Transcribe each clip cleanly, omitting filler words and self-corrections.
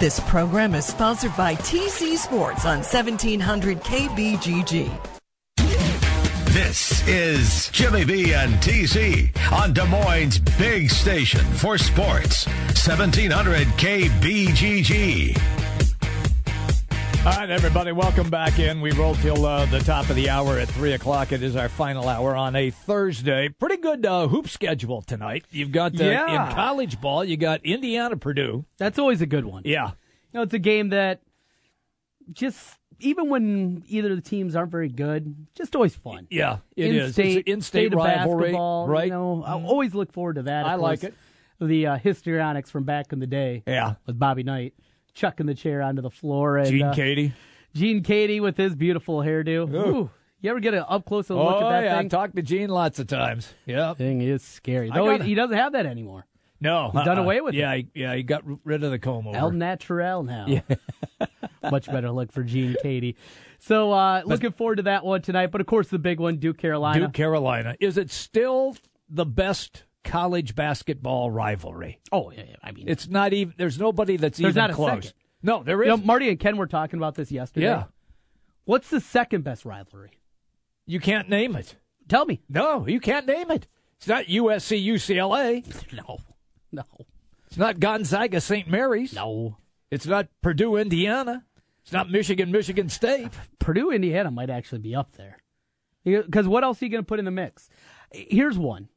This program is sponsored by TC Sports on 1700 KBGG. This is Jimmy B and TC on Des Moines' big station for sports, 1700 KBGG. All right, everybody, welcome back in. We roll till the top of the hour at 3 o'clock. It is our final hour on a Thursday. Pretty good hoop schedule tonight. You've got, in college ball, you got Indiana-Purdue. That's always a good one. Yeah. You know, it's a game that just, even when either of the teams aren't very good, just always fun. Yeah, it is. It's an in-state rivalry, right? You know, I always look forward to that. I like it. The histrionics from back in the day with Bobby Knight. Chucking the chair onto the floor. And, Gene Keady. Gene Keady with his beautiful hairdo. Ooh, you ever get an up-close look at that thing? I've talked to Gene lots of times. That thing is scary. Though he doesn't have that anymore. No. He's done away with it. He got rid of the comb over. El Natural now. Yeah. Much better look for Gene Keady. So looking forward to that one tonight. But, of course, the big one, Duke Carolina. Duke Carolina. Is it still the best college basketball rivalry? Oh, yeah, I mean, it's not even. There's nobody there's even not close. Second. No, there is. You know, Marty and Ken were talking about this yesterday. Yeah. What's the second best rivalry? You can't name it. Tell me. No, you can't name it. It's not USC-UCLA. No. It's not Gonzaga-St. Mary's. No. It's not Purdue-Indiana. It's not Michigan-Michigan State. Purdue-Indiana might actually be up there. Because what else are you going to put in the mix? Here's one.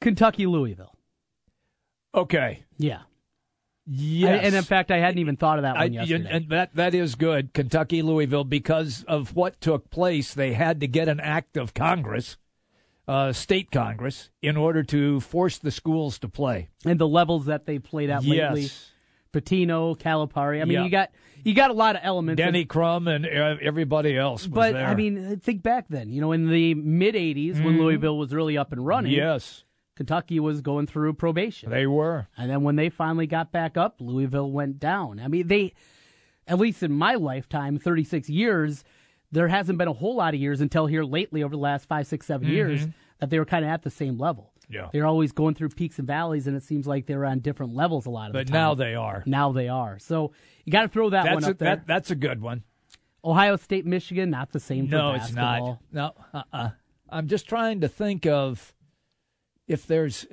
Kentucky-Louisville. Okay. Yeah. Yes. And in fact, I hadn't even thought of that one yesterday. And that is good, Kentucky-Louisville, because of what took place. They had to get an act of Congress, state Congress, in order to force the schools to play. And the levels that they played at lately. Patino, Calipari. I mean, you got a lot of elements. Denny Crum and everybody else was there. But, I mean, think back then. You know, in the mid-'80s when Louisville was really up and running. Yes. Kentucky was going through probation. They were. And then when they finally got back up, Louisville went down. I mean, they, at least in my lifetime, 36 years, there hasn't been a whole lot of years until here lately over the last 5, 6, 7 years that they were kind of at the same level. Yeah. They're always going through peaks and valleys, and it seems like they're on different levels a lot of the time. But now they are. So you got to throw that's one up there. That's a good one. Ohio State, Michigan, not the same for basketball. No, it's not. No, I'm just trying to think of... If there's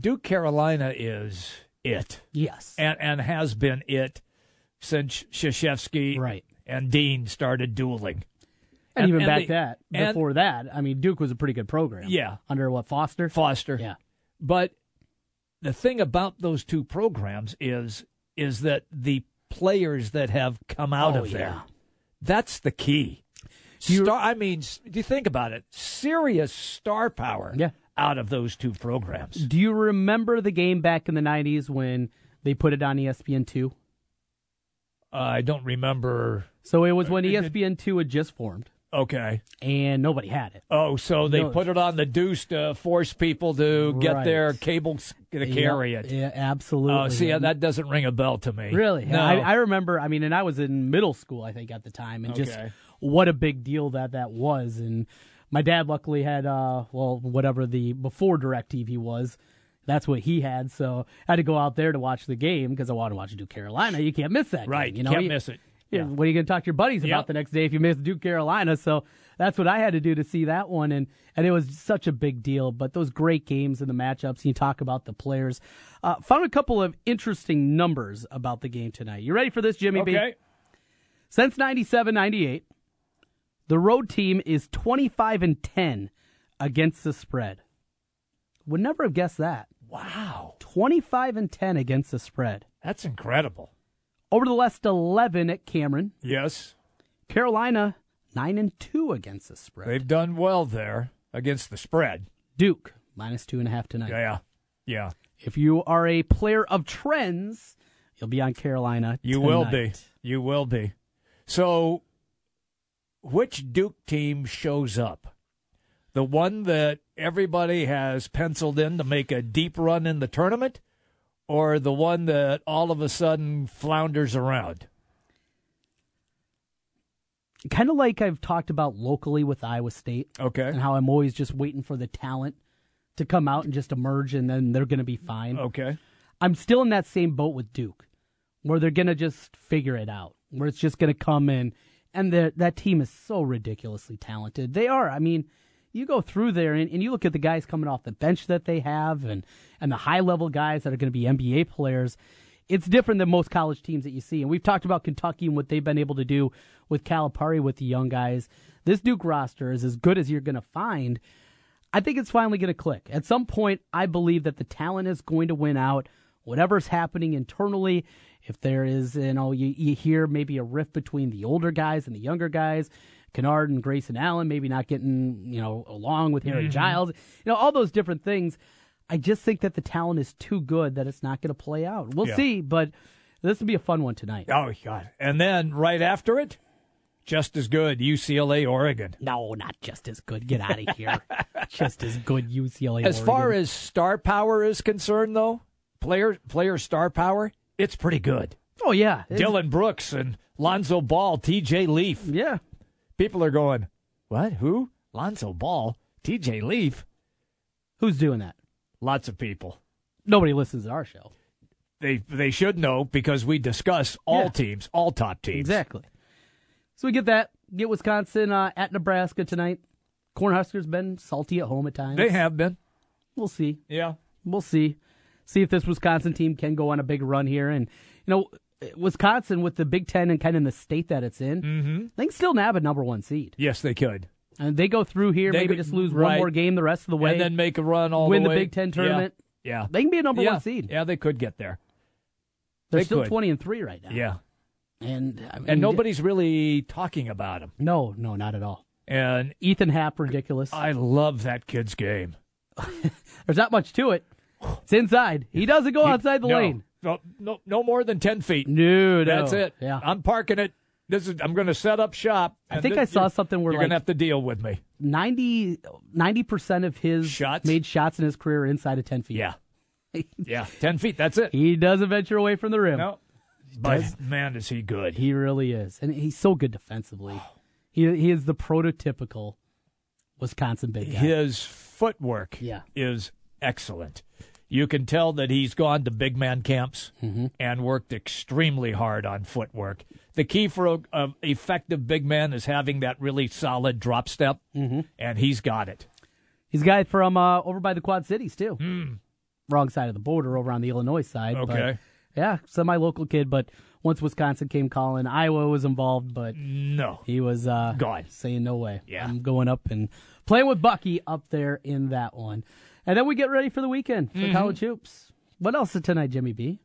Duke Carolina is it. Yes. And has been it since Krzyzewski and Dean started dueling. Before that, I mean, Duke was a pretty good program. Yeah. Under Foster? Foster. Yeah. But the thing about those two programs is that the players that have come out of there, that's the key. Do you think about it? Serious star power. Yeah. Out of those two programs. Do you remember the game back in the 90s when they put it on ESPN2? I don't remember. So it was when ESPN2 had just formed. Okay. And nobody had it. Oh, so they put it on the Deuce to force people to get their cables to carry it. Yeah, absolutely. Oh, see, that doesn't ring a bell to me. Really? No. I remember, I mean, and I was in middle school, I think, at the time, and just what a big deal that was, and... My dad luckily had, whatever the before DirecTV was, that's what he had. So I had to go out there to watch the game because I wanted to watch Duke Carolina. You can't miss that. Right. Game, you know? Can't miss it. Yeah. What are you going to talk to your buddies about the next day if you miss Duke Carolina? So that's what I had to do to see that one. And it was such a big deal. But those great games and the matchups, you talk about the players. Found a couple of interesting numbers about the game tonight. You ready for this, Jimmy B? Okay. Since 97-98. The road team is 25-10 against the spread. Would never have guessed that. Wow. 25-10 against the spread. That's incredible. Over the last 11 at Cameron. Yes. Carolina 9-2 against the spread. They've done well there against the spread. Duke -2.5 tonight. Yeah. If you are a player of trends, You'll be on Carolina. You will be. So which Duke team shows up? The one that everybody has penciled in to make a deep run in the tournament, or the one that all of a sudden flounders around? Kind of like I've talked about locally with Iowa State. Okay. And how I'm always just waiting for the talent to come out and just emerge, and then they're going to be fine. Okay. I'm still in that same boat with Duke, where they're going to just figure it out, where it's just going to come in. And that team is so ridiculously talented. They are. I mean, you go through there and you look at the guys coming off the bench that they have and the high-level guys that are going to be NBA players. It's different than most college teams that you see. And we've talked about Kentucky and what they've been able to do with Calipari with the young guys. This Duke roster is as good as you're going to find. I think it's finally going to click. At some point, I believe that the talent is going to win out. Whatever's happening internally, if there is, you hear maybe a rift between the older guys and the younger guys, Kennard and Grayson Allen maybe not getting, along with Harry Giles, all those different things. I just think that the talent is too good that it's not going to play out. We'll see, but this will be a fun one tonight. Oh, God. And then right after it, just as good, UCLA, Oregon. No, not just as good. Get out of here. Just as good, UCLA, Oregon. As far as star power is concerned, though, player star power, it's pretty good. Oh, yeah. Dylan Brooks and Lonzo Ball, TJ Leaf. Yeah. People are going, what? Who? Lonzo Ball? TJ Leaf? Who's doing that? Lots of people. Nobody listens to our show. They should know, because we discuss all teams, all top teams. Exactly. So we get that. Get Wisconsin at Nebraska tonight. Cornhuskers been salty at home at times. They have been. We'll see. Yeah. We'll see. See if this Wisconsin team can go on a big run here. And, Wisconsin, with the Big Ten and kind of in the state that it's in, they can still nab a number one seed. Yes, they could. And they go through here, just lose one more game the rest of the way. And then make a run all the way. Win the Big Ten tournament. Yeah. They can be a number one seed. Yeah, they could get there. They're still 20-3 right now. Yeah. And nobody's really talking about them. No, not at all. And Ethan Happ, ridiculous. I love that kid's game. There's not much to it. It's inside. He doesn't go outside the lane. No more than 10 feet. No. That's it. Yeah. I'm parking it. I'm going to set up shop. I think I saw something where you're going to have to deal with me. 90% of his shots in his career are inside of 10 feet. Yeah. 10 feet. That's it. He doesn't venture away from the rim. No. But, man, is he good. He really is. And he's so good defensively. He is the prototypical Wisconsin big guy. His footwork is excellent. You can tell that he's gone to big man camps and worked extremely hard on footwork. The key for an effective big man is having that really solid drop step, and he's got it. He's a guy from over by the Quad Cities, too. Mm. Wrong side of the border, over on the Illinois side. Okay. But, semi-local kid, but once Wisconsin came calling, Iowa was involved, but no, he was gone, saying no way. Yeah. I'm going up and playing with Bucky up there in that one. And then we get ready for the weekend for college hoops. What else is tonight, Jimmy B?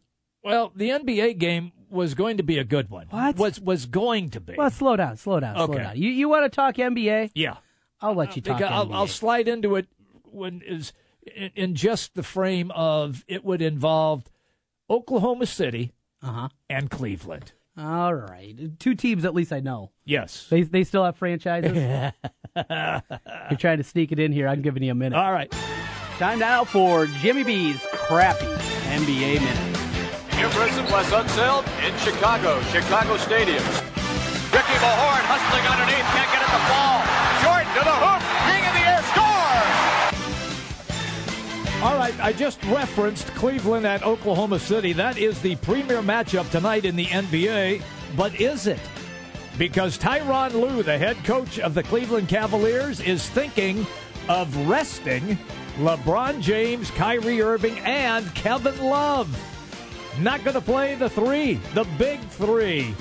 Well, the NBA game was going to be a good one. What? Was going to be. Well, slow down. You want to talk NBA? Yeah. I'll let you talk NBA. I'll slide into it in just the frame of it would involve Oklahoma City and Cleveland. All right. Two teams at least I know. Yes. They still have franchises? You're trying to sneak it in here. I'm giving you a minute. All right. Time now for Jimmy B's crappy NBA minute. Here present was Unseld in Chicago Stadium. Ricky Mahorn hustling underneath, can't get at the ball. Jordan to the hoop, hang in the air, scores! All right, I just referenced Cleveland at Oklahoma City. That is the premier matchup tonight in the NBA, but is it? Because Tyronn Lue, the head coach of the Cleveland Cavaliers, is thinking of resting LeBron James, Kyrie Irving, and Kevin Love. Not going to play the big three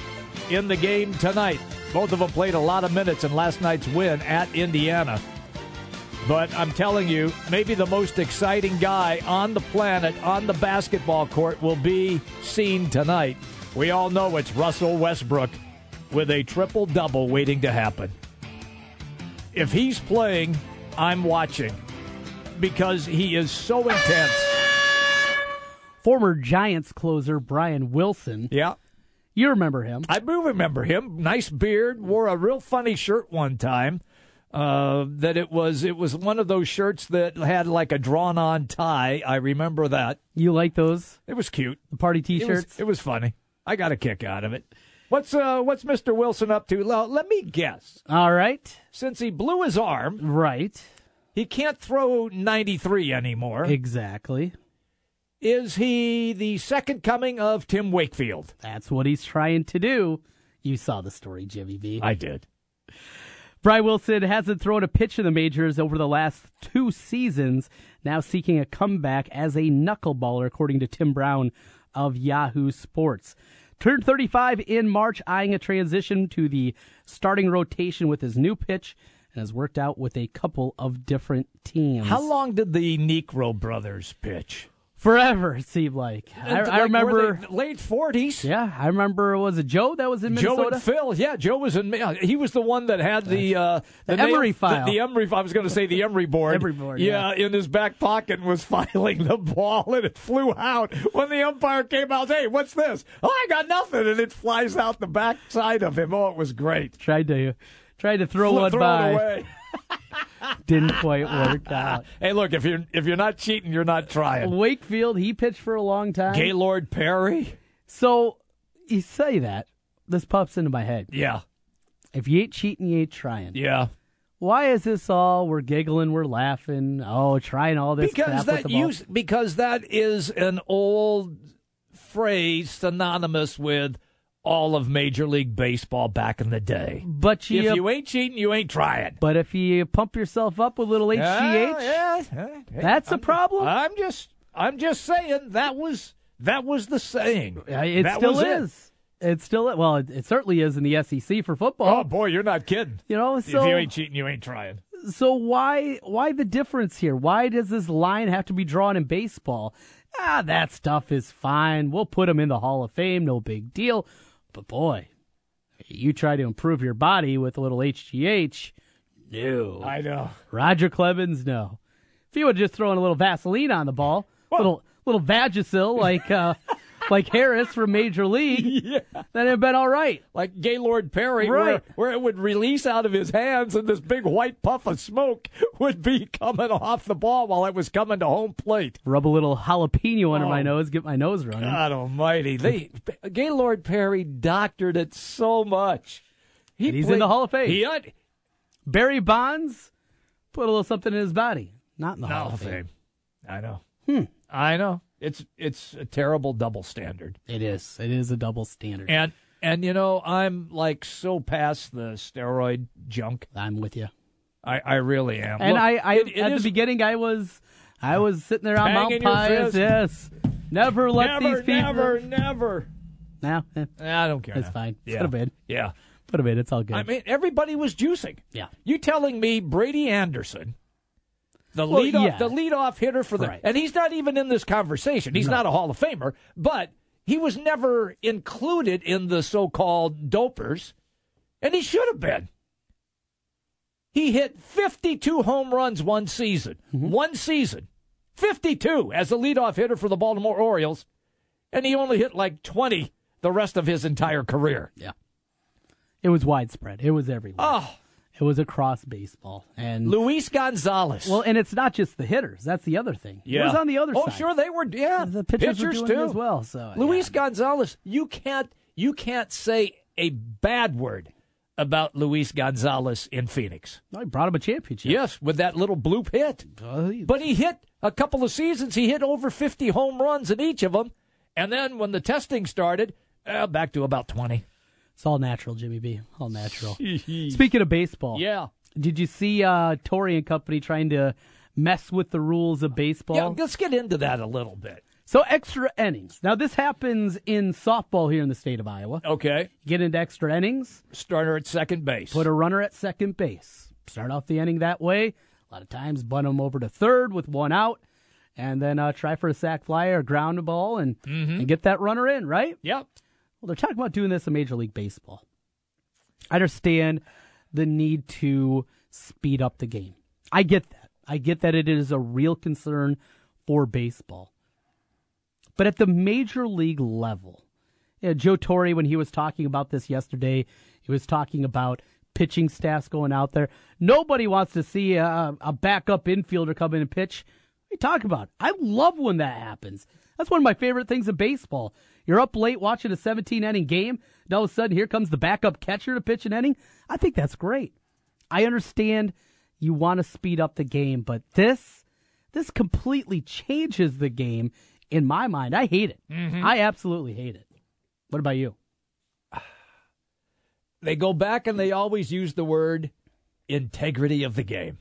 in the game tonight. Both of them played a lot of minutes in last night's win at Indiana. But I'm telling you, maybe the most exciting guy on the planet, on the basketball court, will be seen tonight. We all know it's Russell Westbrook with a triple-double waiting to happen. If he's playing, I'm watching, because he is so intense. former Giants closer Brian Wilson. Yeah. You remember him. I do remember him. Nice beard. Wore a real funny shirt one time. That it was one of those shirts that had like a drawn-on tie. I remember that. You like those? It was cute. The party T-shirts? It was funny. I got a kick out of it. What's Mr. Wilson up to? Well, let me guess. All right. Since he blew his arm. Right. He can't throw 93 anymore. Exactly. Is he the second coming of Tim Wakefield? That's what he's trying to do. You saw the story, Jimmy B. I did. Brian Wilson hasn't thrown a pitch in the majors over the last two seasons, now seeking a comeback as a knuckleballer, according to Tim Brown of Yahoo Sports. Turned 35 in March, eyeing a transition to the starting rotation with his new pitch, and has worked out with a couple of different teams. How long did the Niekro brothers pitch? Forever, it seemed like. I remember late 40s. Yeah, I remember. Was it Joe that was in Minnesota? Joe and Phil. Yeah, Joe was in. He was the one that had the Emory file. The Emory. I was going to say the Emory board. Emory board. Yeah, in his back pocket was filing the ball, and it flew out when the umpire came out. Hey, what's this? Oh, I got nothing, and it flies out the back side of him. Oh, it was great. Tried to throw one by. It away. Didn't quite work out. Hey, look, if you're not cheating, you're not trying. Wakefield, he pitched for a long time. Gaylord Perry. So you say that, this pops into my head. Yeah. If you ain't cheating, you ain't trying. Yeah. Why is this all? We're giggling, we're laughing. Oh, trying all this crap with the ball. Because that is an old phrase synonymous with all of Major League Baseball back in the day. But if you ain't cheating, you ain't trying. But if you pump yourself up with a little HGH, that's a problem. I'm just saying that was the saying. It still is. Well, it certainly is in the SEC for football. Oh boy, you're not kidding. You know, so, if you ain't cheating, you ain't trying. So why the difference here? Why does this line have to be drawn in baseball? That stuff is fine. We'll put them in the Hall of Fame. No big deal. But boy, you try to improve your body with a little HGH. No. I know. Roger Clemens, no. If you would just throw in a little Vaseline on the ball, little Vagisil like Harris from Major League, then it would have been all right. Like Gaylord Perry, right. where it would release out of his hands and this big white puff of smoke would be coming off the ball while it was coming to home plate. Rub a little jalapeno under my nose, get my nose running. God almighty. Gaylord Perry doctored it so much. He's in the Hall of Fame. Barry Bonds put a little something in his body. Not in the Hall of Fame. I know. I know. It's a terrible double standard. It is. It is a double standard. And you know, I'm like so past the steroid junk. I'm with you. I really am. And look, the beginning I was sitting there on Mount Pius. Yes. Never let these people. Never. No. I don't care. It's fine. Yeah. Put them in. Yeah. Put them in. It's all good. I mean, everybody was juicing. Yeah. You telling me Brady Anderson, the leadoff hitter for the, and he's not even in this conversation. He's not a Hall of Famer, but he was never included in the so-called dopers, and he should have been. He hit 52 home runs one season. Mm-hmm. 52 as the leadoff hitter for the Baltimore Orioles, and he only hit like 20 the rest of his entire career. Yeah. It was widespread. It was everywhere. Oh. It was across baseball. And Luis Gonzalez. Well, and it's not just the hitters. That's the other thing. Yeah. It was on the other side. Oh, sure, they were. Yeah, the pitchers were doing too as well. So Luis Gonzalez, you can't say a bad word about Luis Gonzalez in Phoenix. No, he brought him a championship. Yes, with that little bloop hit. But he hit a couple of seasons. He hit over 50 home runs in each of them, and then when the testing started, back to about 20. It's all natural, Jimmy B. All natural. Speaking of baseball, did you see Torrey and company trying to mess with the rules of baseball? Yeah, let's get into that a little bit. So extra innings. Now, this happens in softball here in the state of Iowa. Okay. Get into extra innings. Starter at second base. Put a runner at second base. Start off the inning that way. A lot of times, bunt them over to third with one out, and then try for a sac fly or ground ball and get that runner in, right? Yep. Well, they're talking about doing this in Major League Baseball. I understand the need to speed up the game. I get that. I get that it is a real concern for baseball. But at the major league level, you know, Joe Torre, when he was talking about this yesterday, he was talking about pitching staffs going out there. Nobody wants to see a backup infielder come in and pitch. What are you talking about? I love when that happens. That's one of my favorite things in baseball. You're up late watching a 17-inning game, and all of a sudden here comes the backup catcher to pitch an inning. I think that's great. I understand you want to speed up the game, but this completely changes the game in my mind. I hate it. Mm-hmm. I absolutely hate it. What about you? They go back and they always use the word integrity of the game.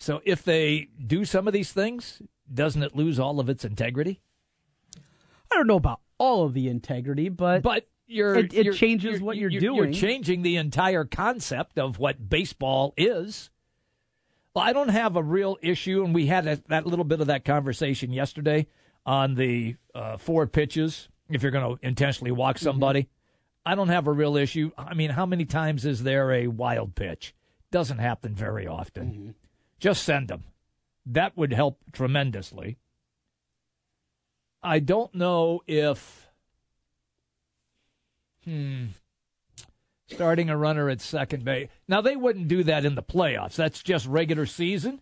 So if they do some of these things, doesn't it lose all of its integrity? I don't know about all of the integrity, but it changes what you're doing. You're changing the entire concept of what baseball is. Well, I don't have a real issue, and we had that little bit of that conversation yesterday on the four pitches, if you're going to intentionally walk somebody. Mm-hmm. I don't have a real issue. I mean, how many times is there a wild pitch? Doesn't happen very often. Mm-hmm. Just send them. That would help tremendously. I don't know if starting a runner at second base. Now, they wouldn't do that in the playoffs. That's just regular season?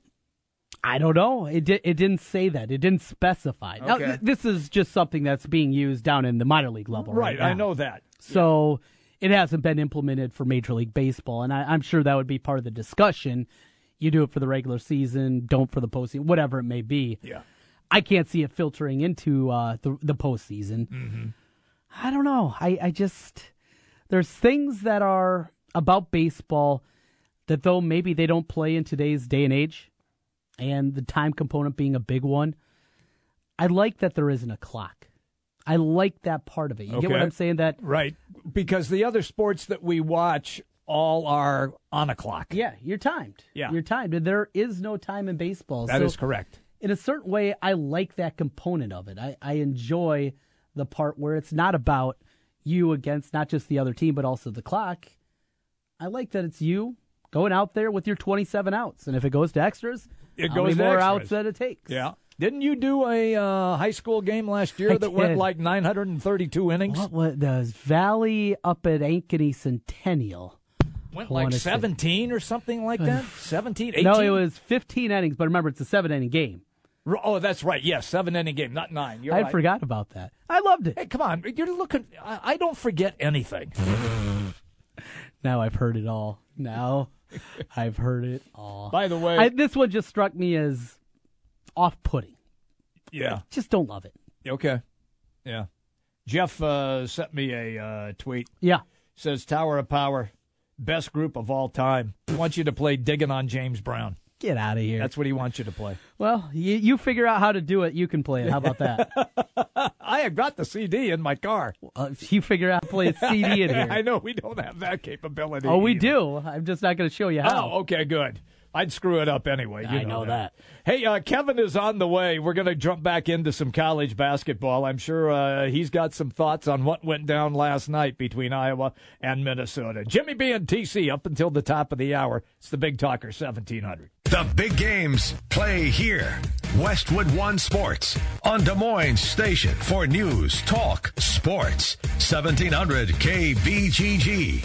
I don't know. It didn't say that. It didn't specify. Okay. Now, this is just something that's being used down in the minor league level right now. I know that. So it hasn't been implemented for Major League Baseball, and I'm sure that would be part of the discussion. You do it for the regular season, don't for the postseason, whatever it may be. Yeah, I can't see it filtering into the postseason. Mm-hmm. I don't know. I just, there's things that are about baseball that though maybe they don't play in today's day and age, and the time component being a big one, I like that there isn't a clock. I like that part of it. You get what I'm saying? That right. Because the other sports that we watch all are on a clock. Yeah, you're timed. Yeah. You're timed. There is no time in baseball. That is correct. In a certain way, I like that component of it. I enjoy the part where it's not about you against not just the other team, but also the clock. I like that it's you going out there with your 27 outs. And if it goes to extras, it goes to more outs than it takes. Yeah. Didn't you do a high school game last year that went like 932 innings? What was the Valley up at Ankeny Centennial? Went like 17 or something like that? 17, 18? No, it was 15 innings, but remember, it's a 7-inning game. Oh, that's right. Yes, 7-inning game, not 9. You're right. I forgot about that. I loved it. Hey, come on. You're looking. I don't forget anything. Now I've heard it all. By the way, this one just struck me as off-putting. Yeah. I just don't love it. Okay. Yeah. Jeff sent me a tweet. Yeah. Says, Tower of Power. Best group of all time. I want you to play Digging on James Brown. Get out of here. That's what he wants you to play. Well, you figure out how to do it. You can play it. How about that? I have got the CD in my car. You figure out how to play a CD in here. I know. We don't have that capability. Oh, we do. I'm just not going to show you how. Oh, okay, good. I'd screw it up anyway. I know that. Hey, Kevin is on the way. We're going to jump back into some college basketball. I'm sure he's got some thoughts on what went down last night between Iowa and Minnesota. Jimmy B and TC up until the top of the hour. It's the Big Talker 1700. The big games play here. Westwood One Sports on Des Moines Station for news, talk, sports. 1700 KBGG.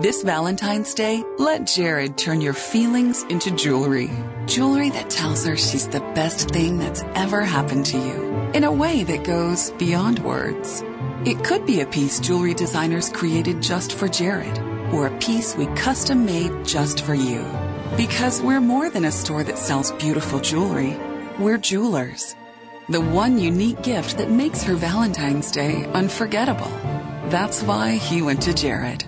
This Valentine's Day, let Jared turn your feelings into jewelry. Jewelry that tells her she's the best thing that's ever happened to you in a way that goes beyond words. It could be a piece jewelry designers created just for Jared, or a piece we custom made just for you. Because we're more than a store that sells beautiful jewelry. We're jewelers. The one unique gift that makes her Valentine's Day unforgettable. That's why he went to Jared.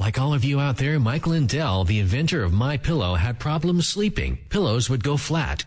Like all of you out there, Mike Lindell, the inventor of MyPillow, had problems sleeping. Pillows would go flat.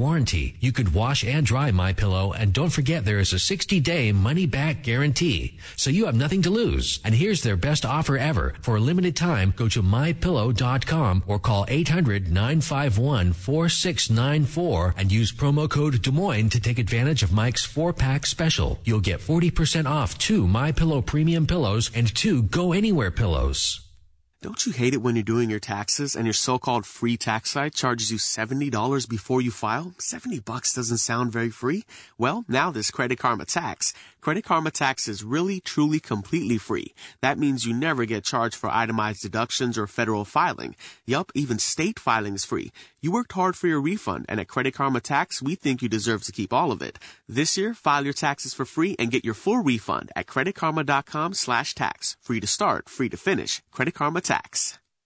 warranty. You could wash and dry MyPillow, and don't forget there is a 60-day money-back guarantee, so you have nothing to lose. And here's their best offer ever. For a limited time, go to MyPillow.com or call 800-951-4694 and use promo code Des Moines to take advantage of Mike's 4-pack special. You'll get 40% off 2 MyPillow premium pillows and 2 Go Anywhere pillows. Don't you hate it when you're doing your taxes and your so-called free tax site charges you $70 before you file? $70 doesn't sound very free. Well, now there's Credit Karma Tax. Credit Karma Tax is really, truly, completely free. That means you never get charged for itemized deductions or federal filing. Yup, even state filing is free. You worked hard for your refund, and at Credit Karma Tax, we think you deserve to keep all of it. This year, file your taxes for free and get your full refund at creditkarma.com/tax. Free to start, free to finish. Credit Karma Tax.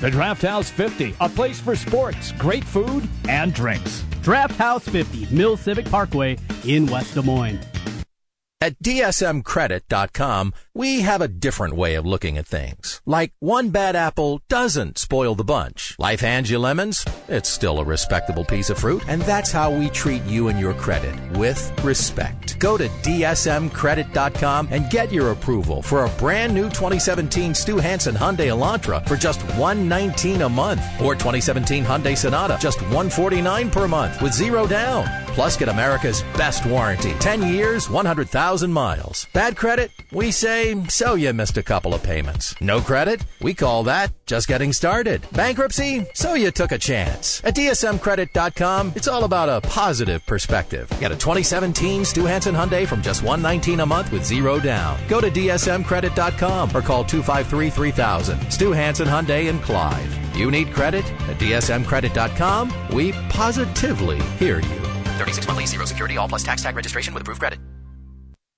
The Draft House 50, a place for sports, great food, and drinks. Draft House 50, Mill Civic Parkway in West Des Moines. At dsmcredit.com, we have a different way of looking at things. Like, one bad apple doesn't spoil the bunch. Life hands you lemons, it's still a respectable piece of fruit, and that's how we treat you and your credit, with respect. Go to dsmcredit.com and get your approval for a brand new 2017 Stu Hansen Hyundai Elantra for just $119 a month, or 2017 Hyundai Sonata, just $149 per month with zero down. Plus, get America's best warranty, 10 years, 100,000. Miles. Bad credit? We say, so you missed a couple of payments. No credit? We call that just getting started. Bankruptcy? So you took a chance. At dsmcredit.com, it's all about a positive perspective. Get a 2017 Stu Hansen Hyundai from just $119 a month with zero down. Go to dsmcredit.com or call 253-3000. Stu Hansen Hyundai in Clive. You need credit? At dsmcredit.com, we positively hear you. 36 monthly, zero security, all plus tax, tag, registration with approved credit.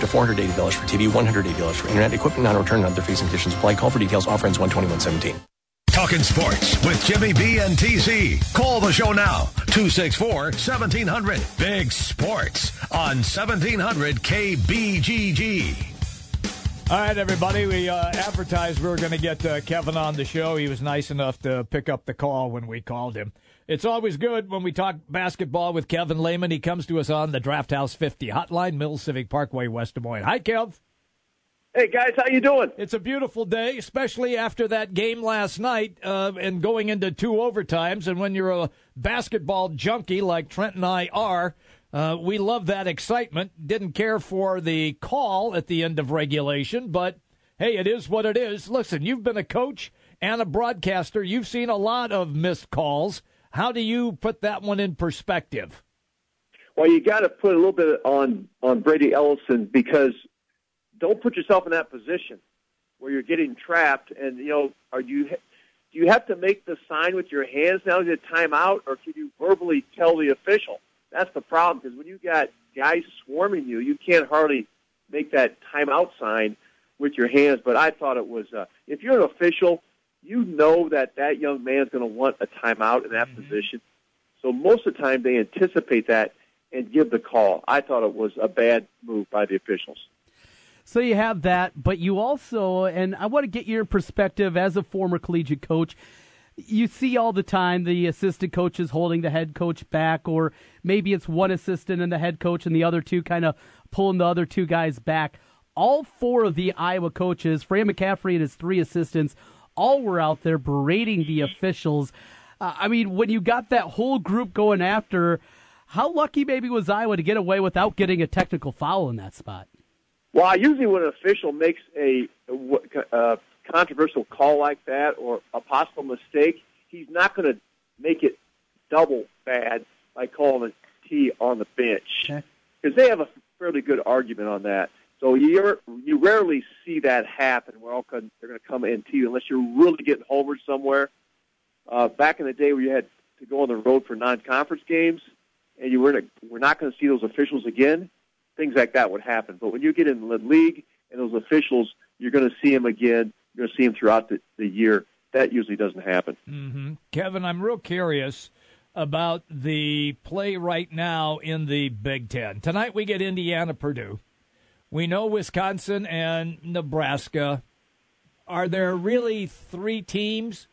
to $480 for TV, $180 for internet, equipment non-return, and other fees and conditions apply. Call for details. Offer ends 1/21/17. Talking sports with Jimmy B and TC. Call the show now, 264-1700. Big Sports on 1700 KBGG. All right, everybody. We advertised we were going to get Kevin on the show. He was nice enough to pick up the call when we called him. It's always good when we talk basketball with Kevin Lehman. He comes to us on the Draft House 50 hotline, Mills Civic Parkway, West Des Moines. Hi, Kev. Hey, guys. How you doing? It's a beautiful day, especially after that game last night and going into 2 overtimes. And when you're a basketball junkie like Trent and I are, we love that excitement. Didn't care for the call at the end of regulation, but, hey, it is what it is. Listen, you've been a coach and a broadcaster. You've seen a lot of missed calls. How do you put that one in perspective? Well, you got to put a little bit on Brady Ellison, because don't put yourself in that position where you're getting trapped. And, you know, do you have to make the sign with your hands now to time out, or can you verbally tell the official? That's the problem, because when you got guys swarming you, you can't hardly make that timeout sign with your hands. But I thought it was, if you're an official, you know that young man's going to want a timeout in that position. So most of the time they anticipate that and give the call. I thought it was a bad move by the officials. So you have that, but you also, and I want to get your perspective as a former collegiate coach, you see all the time the assistant coaches holding the head coach back, or maybe it's one assistant and the head coach and the other two kind of pulling the other two guys back. All four of the Iowa coaches, Fran McCaffrey and his three assistants, all were out there berating the officials. I mean, when you got that whole group going after, how lucky maybe was Iowa to get away without getting a technical foul in that spot? Well, usually when an official makes a controversial call like that, or a possible mistake, he's not going to make it double bad by calling a T on the bench, because they have a fairly good argument on that. So you rarely see that happen where they're going to come in to you unless you're really getting homered somewhere. Back in the day where you had to go on the road for non-conference games, and we're not going to see those officials again, things like that would happen. But when you get in the league and those officials, you're going to see them again. You're going to see them throughout the year. That usually doesn't happen. Mm-hmm. Kevin, I'm real curious about the play right now in the Big Ten. Tonight we get Indiana-Purdue. We know Wisconsin and Nebraska. Are there really three teams?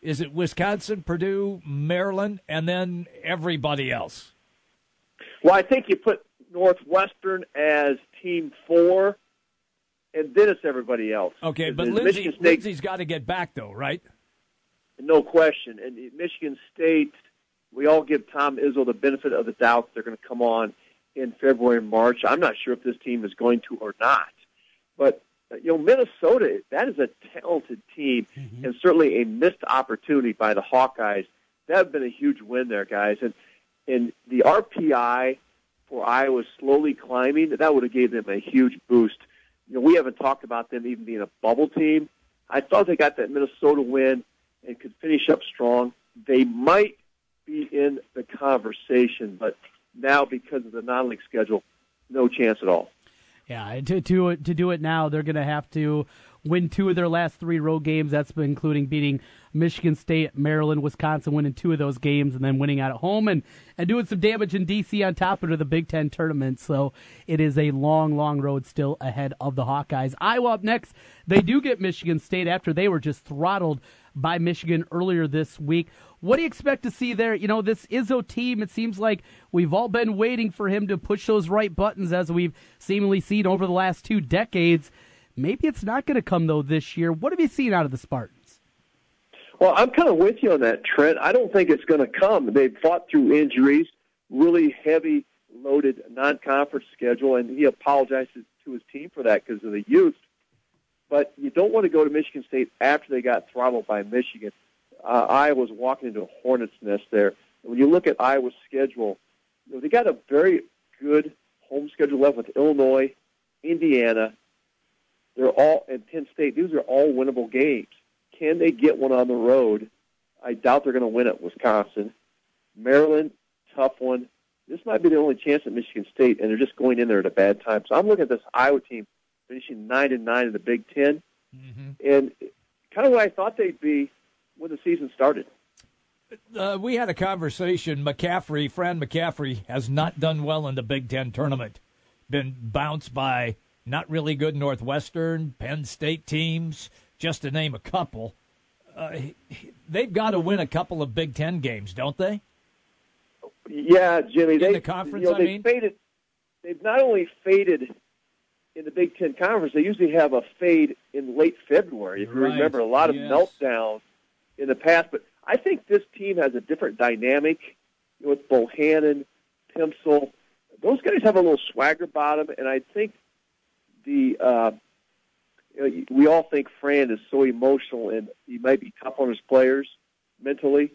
Is it Wisconsin, Purdue, Maryland, and then everybody else? Well, I think you put Northwestern as team 4, and then it's everybody else. Okay, but Lindsay's got to get back, though, right? No question. And Michigan State, we all give Tom Izzo the benefit of the doubt. They're going to come on in February and March. I'm not sure if this team is going to or not. But, you know, Minnesota, that is a talented team, mm-hmm. and certainly a missed opportunity by the Hawkeyes. That would have been a huge win there, guys. And the RPI for Iowa slowly climbing, that would have gave them a huge boost. You know, we haven't talked about them even being a bubble team. I thought they got that Minnesota win and could finish up strong. They might be in the conversation, but now, because of the non-league schedule, no chance at all. Yeah, to do it now, they're going to have to win 2 of their last 3 road games. That's been including beating Michigan State, Maryland, Wisconsin, winning 2 of those games, and then winning out at home and doing some damage in D.C. on top of the Big Ten tournament. So it is a long, long road still ahead of the Hawkeyes. Iowa up next. They do get Michigan State after they were just throttled by Michigan earlier this week. What do you expect to see there? You know, this Izzo team, it seems like we've all been waiting for him to push those right buttons, as we've seemingly seen over the last 2 decades. Maybe it's not going to come, though, this year. What have you seen out of the Spartans? Well, I'm kind of with you on that, Trent. I don't think it's going to come. They've fought through injuries, really heavy, loaded non-conference schedule, and he apologized to his team for that because of the youth. But you don't want to go to Michigan State after they got throttled by Michigan. Iowa's walking into a hornet's nest there. And when you look at Iowa's schedule, you know, they got a very good home schedule left with Illinois, Indiana, and Penn State. These are all winnable games. Can they get one on the road? I doubt they're going to win at Wisconsin. Maryland, tough one. This might be the only chance at Michigan State, and they're just going in there at a bad time. So I'm looking at this Iowa team finishing 9-9 in the Big Ten, mm-hmm. and kind of what I thought they'd be when the season started. We had a conversation. Fran McCaffrey has not done well in the Big Ten tournament. Been bounced by not really good Northwestern, Penn State teams, just to name a couple. They've got to win a couple of Big Ten games, don't they? Yeah, Jimmy. In the conference, you know, they've not only faded in the Big Ten Conference, they usually have a fade in late February. If you remember, a lot of meltdowns in the past. But I think this team has a different dynamic with Bohannon, Pimsel. Those guys have a little swagger about them, and I think we all think Fran is so emotional, and he might be tough on his players mentally.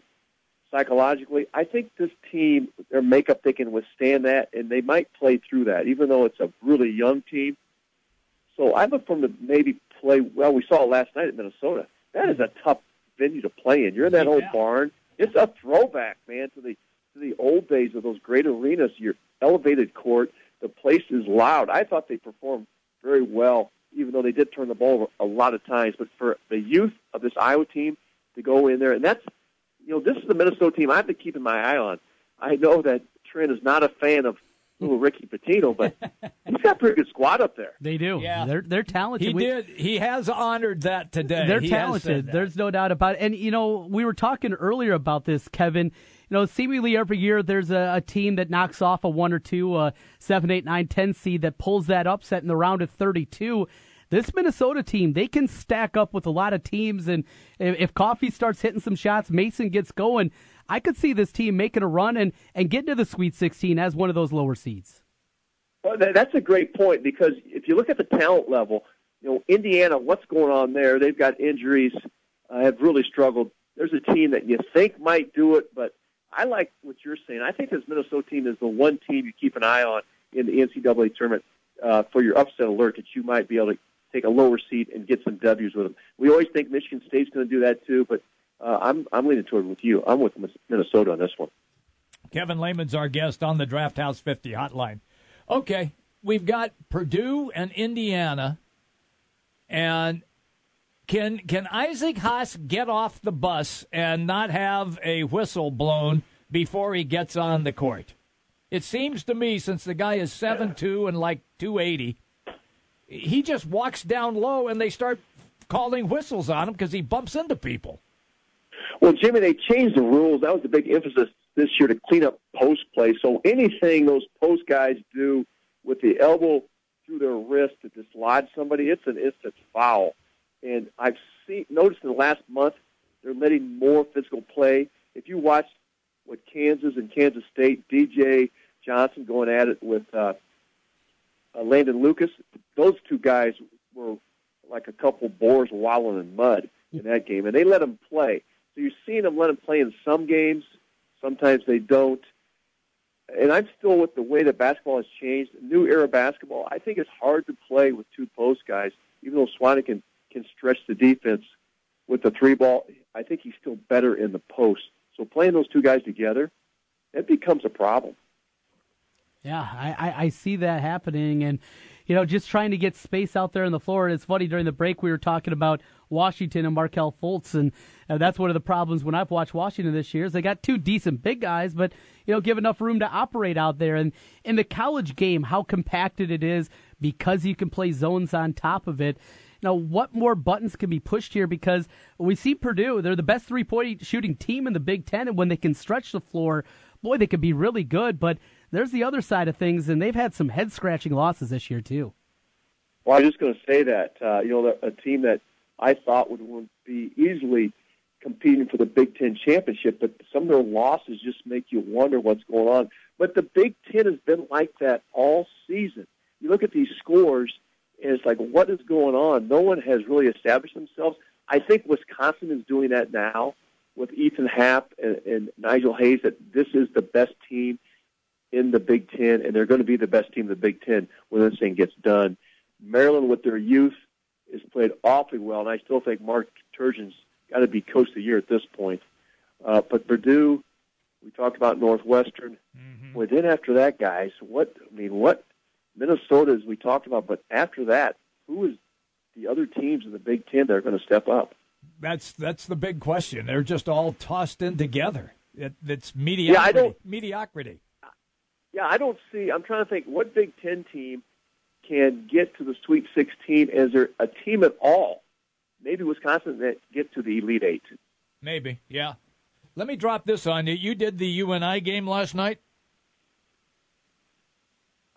psychologically. I think this team, their makeup, they can withstand that, and they might play through that, even though it's a really young team. So I look for them to maybe play well. We saw it last night at Minnesota. That is a tough venue to play in. You're in that old barn. It's a throwback, man, to the old days of those great arenas, your elevated court. The place is loud. I thought they performed very well, even though they did turn the ball over a lot of times. But for the youth of this Iowa team to go in there, and that's, this is the Minnesota team I've been keeping my eye on. I know that Trent is not a fan of little Ricky Patino, but he's got a pretty good squad up there. They do. Yeah. They're talented. He has honored that today. They're talented. There's no doubt about it. And, we were talking earlier about this, Kevin. Seemingly every year there's a team that knocks off a 1 or 2, a 7, 8, 9, 10 seed that pulls that upset in the round of 32. This Minnesota team, they can stack up with a lot of teams, and if Coffee starts hitting some shots, Mason gets going, I could see this team making a run and getting to the Sweet 16 as one of those lower seeds. Well, that's a great point, because if you look at the talent level, Indiana, what's going on there? They've got injuries, have really struggled. There's a team that you think might do it, but I like what you're saying. I think this Minnesota team is the one team you keep an eye on in the NCAA tournament for your upset alert, that you might be able to take a lower seed and get some W's with them. We always think Michigan State's going to do that too, but I'm leaning toward with you. I'm with Minnesota on this one. Kevin Lehman's our guest on the Draft House 50 hotline. Okay, we've got Purdue and Indiana, and can Isaac Haas get off the bus and not have a whistle blown before he gets on the court? It seems to me, since the guy is 7'2" and like 280, he just walks down low and they start calling whistles on him because he bumps into people. Well, Jimmy, they changed the rules. That was the big emphasis this year, to clean up post play. So anything those post guys do with the elbow through their wrist to dislodge somebody, it's an instant foul. And I've noticed in the last month they're letting more physical play. If you watch what Kansas and Kansas State, DJ Johnson going at it with Landon Lucas, those two guys were like a couple boars wallowing in mud in that game, and they let them play. So you're seeing them let them play in some games. Sometimes they don't. And I'm still with the way that basketball has changed. New era basketball, I think it's hard to play with two post guys, even though Swanigan can stretch the defense with the three ball. I think he's still better in the post. So playing those two guys together, that becomes a problem. Yeah, I see that happening, and just trying to get space out there on the floor. And it's funny, during the break we were talking about Washington and Markelle Fultz, and that's one of the problems when I've watched Washington this year, is they got two decent big guys, but give enough room to operate out there. And in the college game, how compacted it is, because you can play zones on top of it. Now, what more buttons can be pushed here? Because we see Purdue, they're the best three-point shooting team in the Big Ten, and when they can stretch the floor, boy, they could be really good. But there's the other side of things, and they've had some head-scratching losses this year too. Well, I was just going to say that, a team that I thought would be easily competing for the Big Ten championship, but some of their losses just make you wonder what's going on. But the Big Ten has been like that all season. You look at these scores, and it's like, what is going on? No one has really established themselves. I think Wisconsin is doing that now with Ethan Happ and Nigel Hayes, that this is the best team in the Big Ten, and they're going to be the best team in the Big Ten when this thing gets done. Maryland, with their youth, has played awfully well, and I still think Mark Turgeon's got to be coach of the year at this point. But Purdue, we talked about Northwestern. Mm-hmm. Well, then after that, guys, what Minnesota, as we talked about, but after that, who is the other teams in the Big Ten that are going to step up? That's the big question. They're just all tossed in together. It's mediocrity. Mediocrity. Yeah, I don't see. I'm trying to think, what Big Ten team can get to the Sweet 16? Is there a team at all? Maybe Wisconsin that get to the Elite Eight. Maybe, yeah. Let me drop this on you. You did the UNI game last night?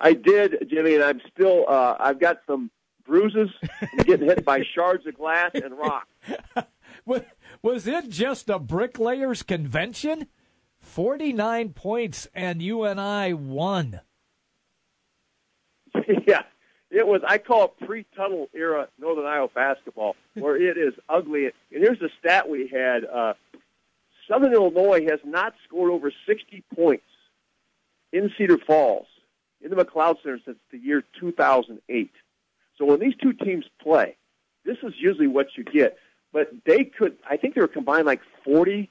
I did, Jimmy, and I'm still. I've got some bruises. I'm getting hit by shards of glass and rock. Was it just a bricklayers' convention? 49 points, and UNI won. Yeah, it was. I call it pre-tunnel era Northern Iowa basketball, where it is ugly. And here's the stat we had: Southern Illinois has not scored over 60 points in Cedar Falls, in the McLeod Center, since the year 2008. So when these two teams play, this is usually what you get. But they could, I think they were combined like 40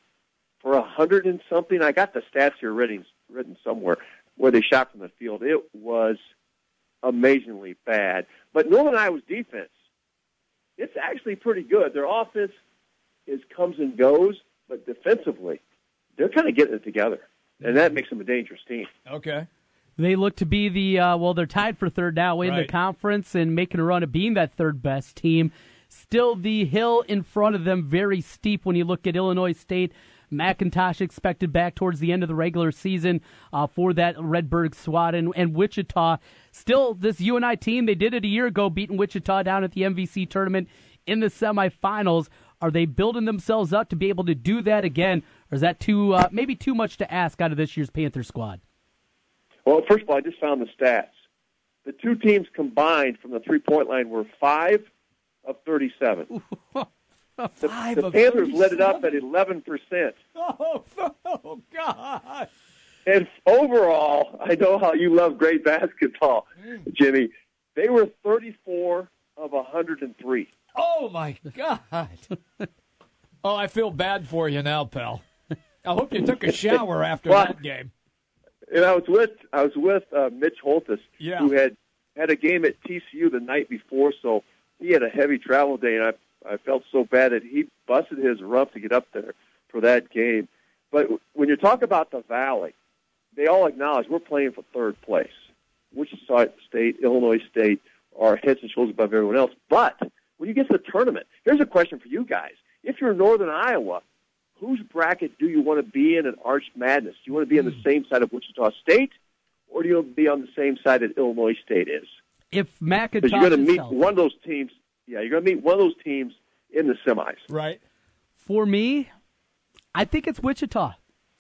for 100 and something. I got the stats here written somewhere where they shot from the field. It was amazingly bad. But Northern Iowa's defense, it's actually pretty good. Their offense comes and goes, but defensively, they're kind of getting it together. And that makes them a dangerous team. Okay. They look to be the, well, they're tied for third now in the conference and making a run of being that third-best team. Still the hill in front of them very steep when you look at Illinois State. McIntosh expected back towards the end of the regular season for that Redbird squad. And Wichita, still this UNI team, they did it a year ago, beating Wichita down at the MVC tournament in the semifinals. Are they building themselves up to be able to do that again? Or is that too maybe too much to ask out of this year's Panther squad? Well, first of all, I just found the stats. The two teams combined from the three-point line were 5 of 37. The Panthers lit it up at 11%. Oh, God. And overall, I know how you love great basketball, Jimmy. They were 34 of 103. Oh, my God. Oh, I feel bad for you now, pal. I hope you took a shower after that game. And I was with Mitch Holtis, who had a game at TCU the night before, so he had a heavy travel day, and I felt so bad that he busted his rump to get up there for that game. But when you talk about the Valley, they all acknowledge we're playing for third place. Wichita State, Illinois State are heads and shoulders above everyone else. But when you get to the tournament, here's a question for you guys. If you're Northern Iowa, whose bracket do you want to be in Arch Madness? Do you want to be on the same side of Wichita State, or do you want to be on the same side that Illinois State is? If McIntosh, you're going to meet one of those teams. Yeah, you're going to meet one of those teams in the semis. Right. For me, I think it's Wichita.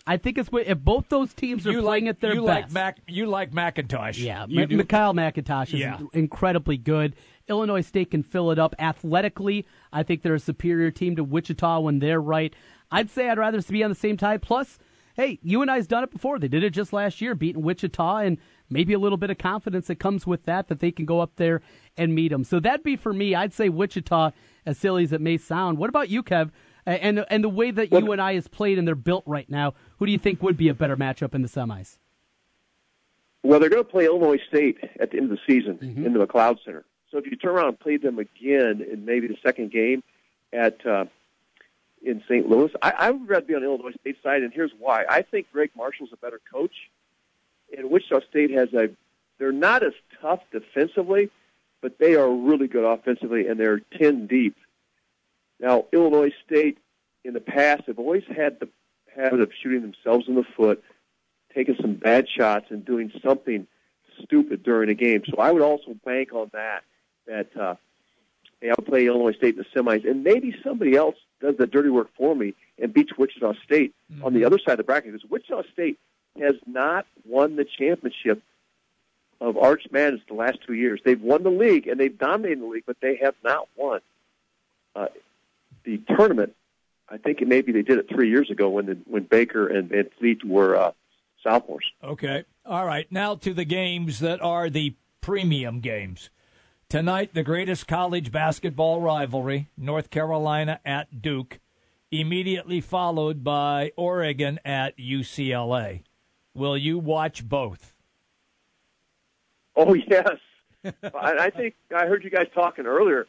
I think it's if both those teams are playing at their best. You like McIntosh. Yeah, Mikhail McIntosh is incredibly good. Illinois State can fill it up athletically. I think they're a superior team to Wichita when they're right. I'd say I'd rather be on the same side. Plus, hey, UNI's done it before. They did it just last year, beating Wichita, and maybe a little bit of confidence that comes with that, that they can go up there and meet them. So that'd be for me. I'd say Wichita, as silly as it may sound. What about you, Kev? And the way that UNI is played and they're built right now, who do you think would be a better matchup in the semis? Well, they're going to play Illinois State at the end of the season in the McLeod Center. So if you turn around and play them again in maybe the second game at in St. Louis, I would rather be on the Illinois State side, and here's why. I think Greg Marshall's a better coach, and Wichita State they're not as tough defensively, but they are really good offensively, and they're 10 deep. Now, Illinois State in the past have always had the habit of shooting themselves in the foot, taking some bad shots, and doing something stupid during a game. So I would also bank on that I would play Illinois State in the semis, and maybe somebody else does the dirty work for me and beats Wichita State on the other side of the bracket, because Wichita State has not won the championship of Arch Madness the last 2 years. They've won the league, and they've dominated the league, but they have not won the tournament. I think maybe they did it 3 years ago when Baker and Fleet were sophomores. Okay. All right. Now to the games that are the premium games. Tonight, the greatest college basketball rivalry, North Carolina at Duke, immediately followed by Oregon at UCLA. Will you watch both? Oh, yes. I think I heard you guys talking earlier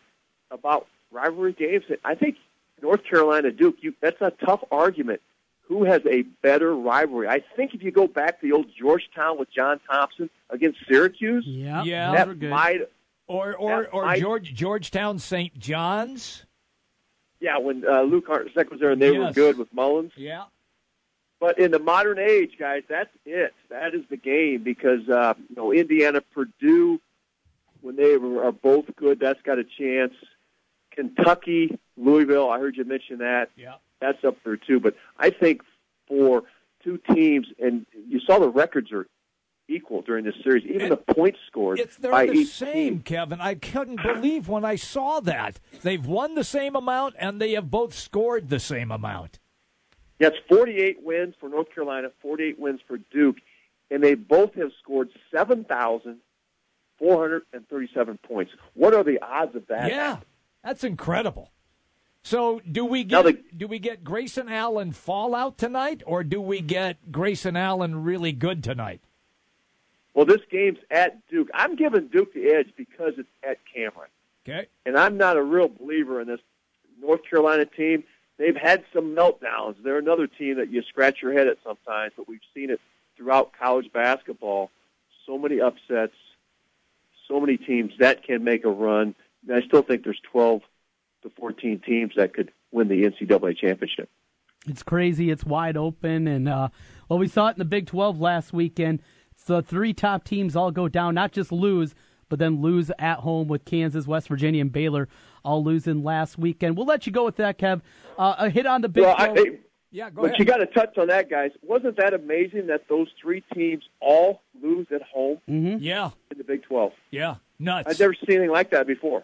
about rivalry games. I think North Carolina-Duke, that's a tough argument. Who has a better rivalry? I think if you go back to the old Georgetown with John Thompson against Syracuse, that might – Georgetown St. John's. Yeah, when Luke Hartsock was there and they were good with Mullins. Yeah. But in the modern age, guys, that's it. That is the game because, Indiana, Purdue, when they are both good, that's got a chance. Kentucky, Louisville, I heard you mention that. Yeah. That's up there, too. But I think for two teams, and you saw the records are equal during this series. Even the point scores by each team. They're the same, Kevin. I couldn't believe when I saw that. They've won the same amount, and they have both scored the same amount. That's 48 wins for North Carolina, 48 wins for Duke, and they both have scored 7,437 points. What are the odds of that? Yeah, that's incredible. So do we get Grayson Allen fallout tonight, or do we get Grayson Allen really good tonight? Well, this game's at Duke. I'm giving Duke the edge because it's at Cameron. Okay. And I'm not a real believer in this North Carolina team. They've had some meltdowns. They're another team that you scratch your head at sometimes, but we've seen it throughout college basketball. So many upsets, so many teams that can make a run. And I still think there's 12 to 14 teams that could win the NCAA championship. It's crazy. It's wide open. And, well, we saw it in the Big 12 last weekend. The three top teams all go down, not just lose, but then lose at home with Kansas, West Virginia, and Baylor all losing last weekend. We'll let you go with that, Kev. A hit on the Big 12. Go ahead. But you got to touch on that, guys. Wasn't that amazing that those three teams all lose at home? Mm-hmm. Yeah. In the Big 12. Yeah, nuts. I've never seen anything like that before.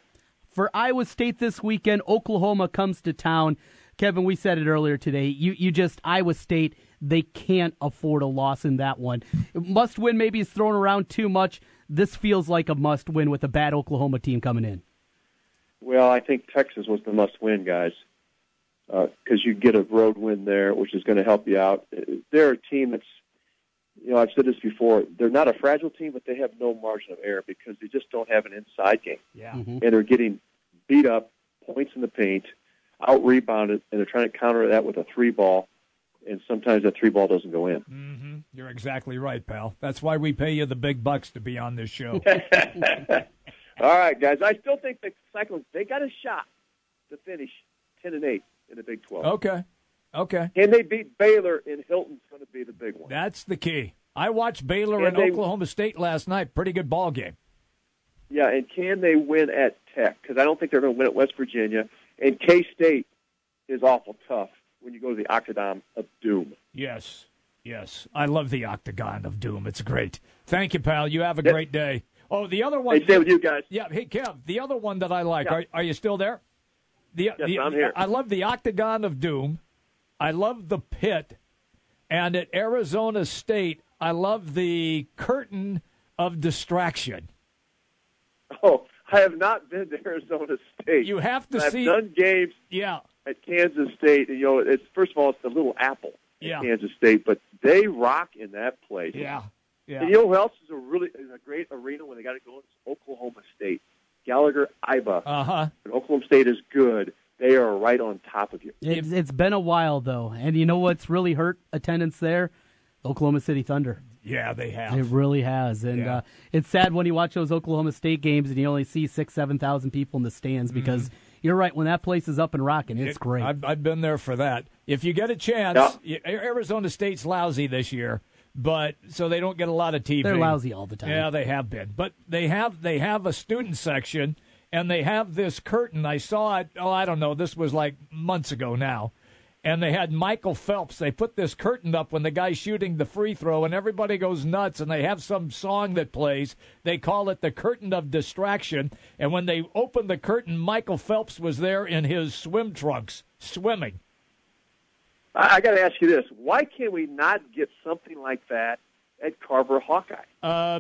For Iowa State this weekend, Oklahoma comes to town. Kevin, we said it earlier today. You just, Iowa State, they can't afford a loss in that one. Must win maybe is thrown around too much. This feels like a must win with a bad Oklahoma team coming in. Well, I think Texas was the must win, guys, because you get a road win there, which is going to help you out. They're a team that's, you know, I've said this before, they're not a fragile team, but they have no margin of error because they just don't have an inside game. Yeah. Mm-hmm. And they're getting beat up, points in the paint, out-rebounded, and they're trying to counter that with a three-ball, and sometimes that three-ball doesn't go in. Mm-hmm. You're exactly right, pal. That's why we pay you the big bucks to be on this show. All right, guys. I still think the Cyclones, they got a shot to finish 10-8 in the Big 12. Okay. Can they beat Baylor in Hilton's going to be the big one? That's the key. I watched Baylor and Oklahoma State last night. Pretty good ball game. Yeah, and can they win at Tech? Because I don't think they're going to win at West Virginia. And K-State is awful tough when you go to the Octagon of Doom. Yes. I love the Octagon of Doom. It's great. Thank you, pal. You have a great day. Oh, the other one. Hey, stay with you guys. Yeah. Hey, Kev, the other one that I like. Yeah. Are you still there? I'm here. I love the Octagon of Doom. I love the pit. And at Arizona State, I love the curtain of distraction. Oh, I have not been to Arizona State. You have to see. I've done games at Kansas State. You know, it's first of all, it's the Little Apple at Kansas State, but they rock in that place. Yeah. And you know who else is a great arena when they got to go? It's Oklahoma State. Gallagher-Iba. Uh-huh. And Oklahoma State is good. They are right on top of you. It's been a while, though, and you know what's really hurt attendance there? Oklahoma City Thunder. Yeah, they have. It really has. And it's sad when you watch those Oklahoma State games and you only see 6,000-7,000 people in the stands because you're right, when that place is up and rocking, it's great. I've been there for that. If you get a chance, Arizona State's lousy this year, but so they don't get a lot of TV. They're lousy all the time. Yeah, they have been. But they have a student section, and they have this curtain. I saw it, I don't know, this was like months ago now. And they had Michael Phelps. They put this curtain up when the guy's shooting the free throw, and everybody goes nuts, and they have some song that plays. They call it the Curtain of Distraction. And when they opened the curtain, Michael Phelps was there in his swim trunks, swimming. I got to ask you this. Why can't we not get something like that at Carver Hawkeye?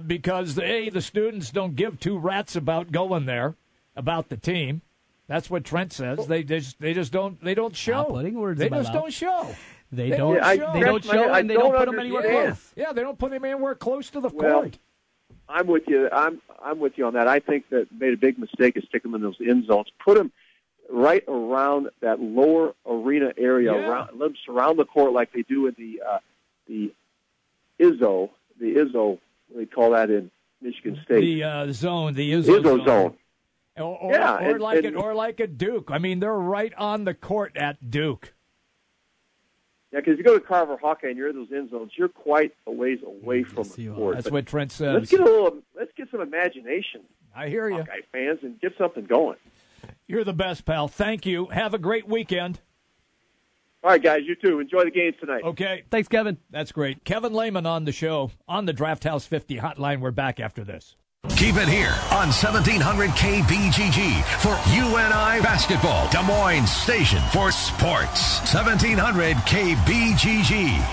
Because, the students don't give two rats about going there, about the team. That's what Trent says. They just don't show. Don't show. They don't show, and they don't put them anywhere close. Yeah, they don't put them anywhere close to the court. I'm with you. I'm with you on that. I think that made a big mistake is sticking them in those end zones. Put them right around that lower arena area. Yeah. Let them surround the court like they do in the ISO. They call that in Michigan State. The ISO zone. Or like a Duke. I mean, they're right on the court at Duke. Yeah, because if you go to Carver Hawkeye and you're in those end zones, you're quite a ways away from the court. That's what Trent says. Let's get some imagination. I hear you, Hawkeye fans, and get something going. You're the best, pal. Thank you. Have a great weekend. All right, guys, you too. Enjoy the games tonight. Okay. Thanks, Kevin. That's great. Kevin Lehman on the show on the Draft House 50 hotline. We're back after this. Keep it here on 1700 KBGG for UNI Basketball, Des Moines Station for Sports. 1700 KBGG.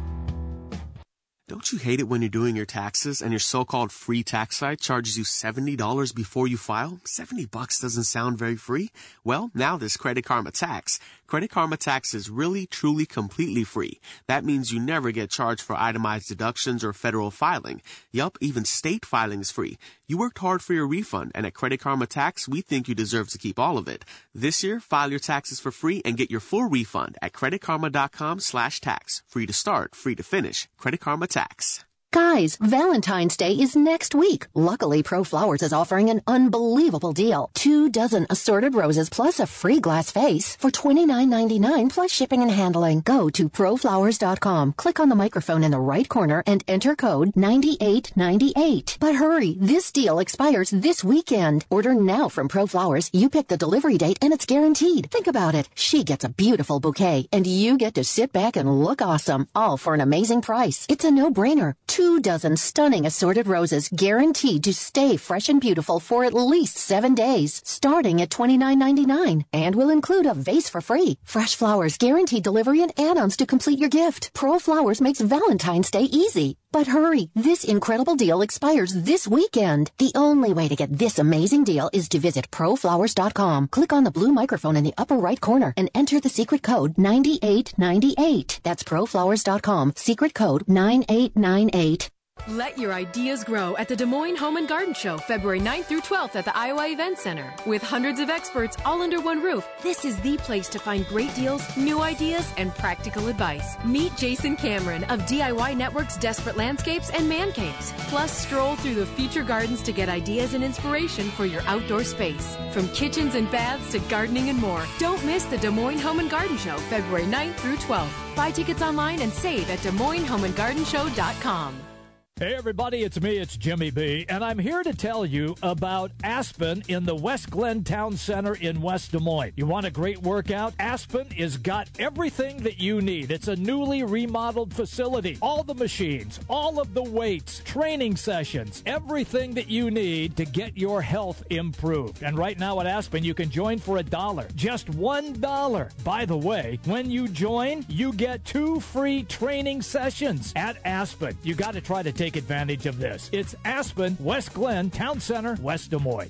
Don't you hate it when you're doing your taxes and your so-called free tax site charges you $70 before you file? $70 doesn't sound very free. Well, now there's Credit Karma Tax. Credit Karma Tax is really, truly, completely free. That means you never get charged for itemized deductions or federal filing. Yup, even state filing is free. You worked hard for your refund, and at Credit Karma Tax, we think you deserve to keep all of it. This year, file your taxes for free and get your full refund at creditkarma.com/tax. Free to start, free to finish. Credit Karma Tax. Guys, Valentine's Day is next week. Luckily, Pro Flowers is offering an unbelievable deal. 2 dozen assorted roses plus a free glass vase for $29.99 plus shipping and handling. Go to proflowers.com, click on the microphone in the right corner, and enter code 9898. But hurry, this deal expires this weekend. Order now from Pro Flowers. You pick the delivery date, and it's guaranteed. Think about it. She gets a beautiful bouquet, and you get to sit back and look awesome, all for an amazing price. It's a no-brainer. 2 dozen stunning assorted roses guaranteed to stay fresh and beautiful for at least 7 days, starting at $29.99, and will include a vase for free. Fresh flowers, guaranteed delivery, and add-ons to complete your gift. Pro Flowers makes Valentine's Day easy. But hurry, this incredible deal expires this weekend. The only way to get this amazing deal is to visit proflowers.com. Click on the blue microphone in the upper right corner and enter the secret code 9898. That's proflowers.com, secret code 9898. Let your ideas grow at the Des Moines Home and Garden Show, February 9th through 12th at the Iowa Event Center. With hundreds of experts all under one roof, this is the place to find great deals, new ideas, and practical advice. Meet Jason Cameron of DIY Network's Desperate Landscapes and Man Caves. Plus, stroll through the feature gardens to get ideas and inspiration for your outdoor space. From kitchens and baths to gardening and more, don't miss the Des Moines Home and Garden Show, February 9th through 12th. Buy tickets online and save at DesMoinesHomeAndGardenShow.com. Hey everybody, it's me, it's Jimmy B, and I'm here to tell you about Aspen in the West Glen Town Center in West Des Moines. You want a great workout? Aspen has got everything that you need. It's a newly remodeled facility. All the machines, all of the weights, training sessions, everything that you need to get your health improved. And right now at Aspen, you can join for $1. Just $1. By the way, when you join, you get 2 free training sessions at Aspen. You got to try to take advantage of this. It's Aspen, West Glen, Town Center, West Des Moines.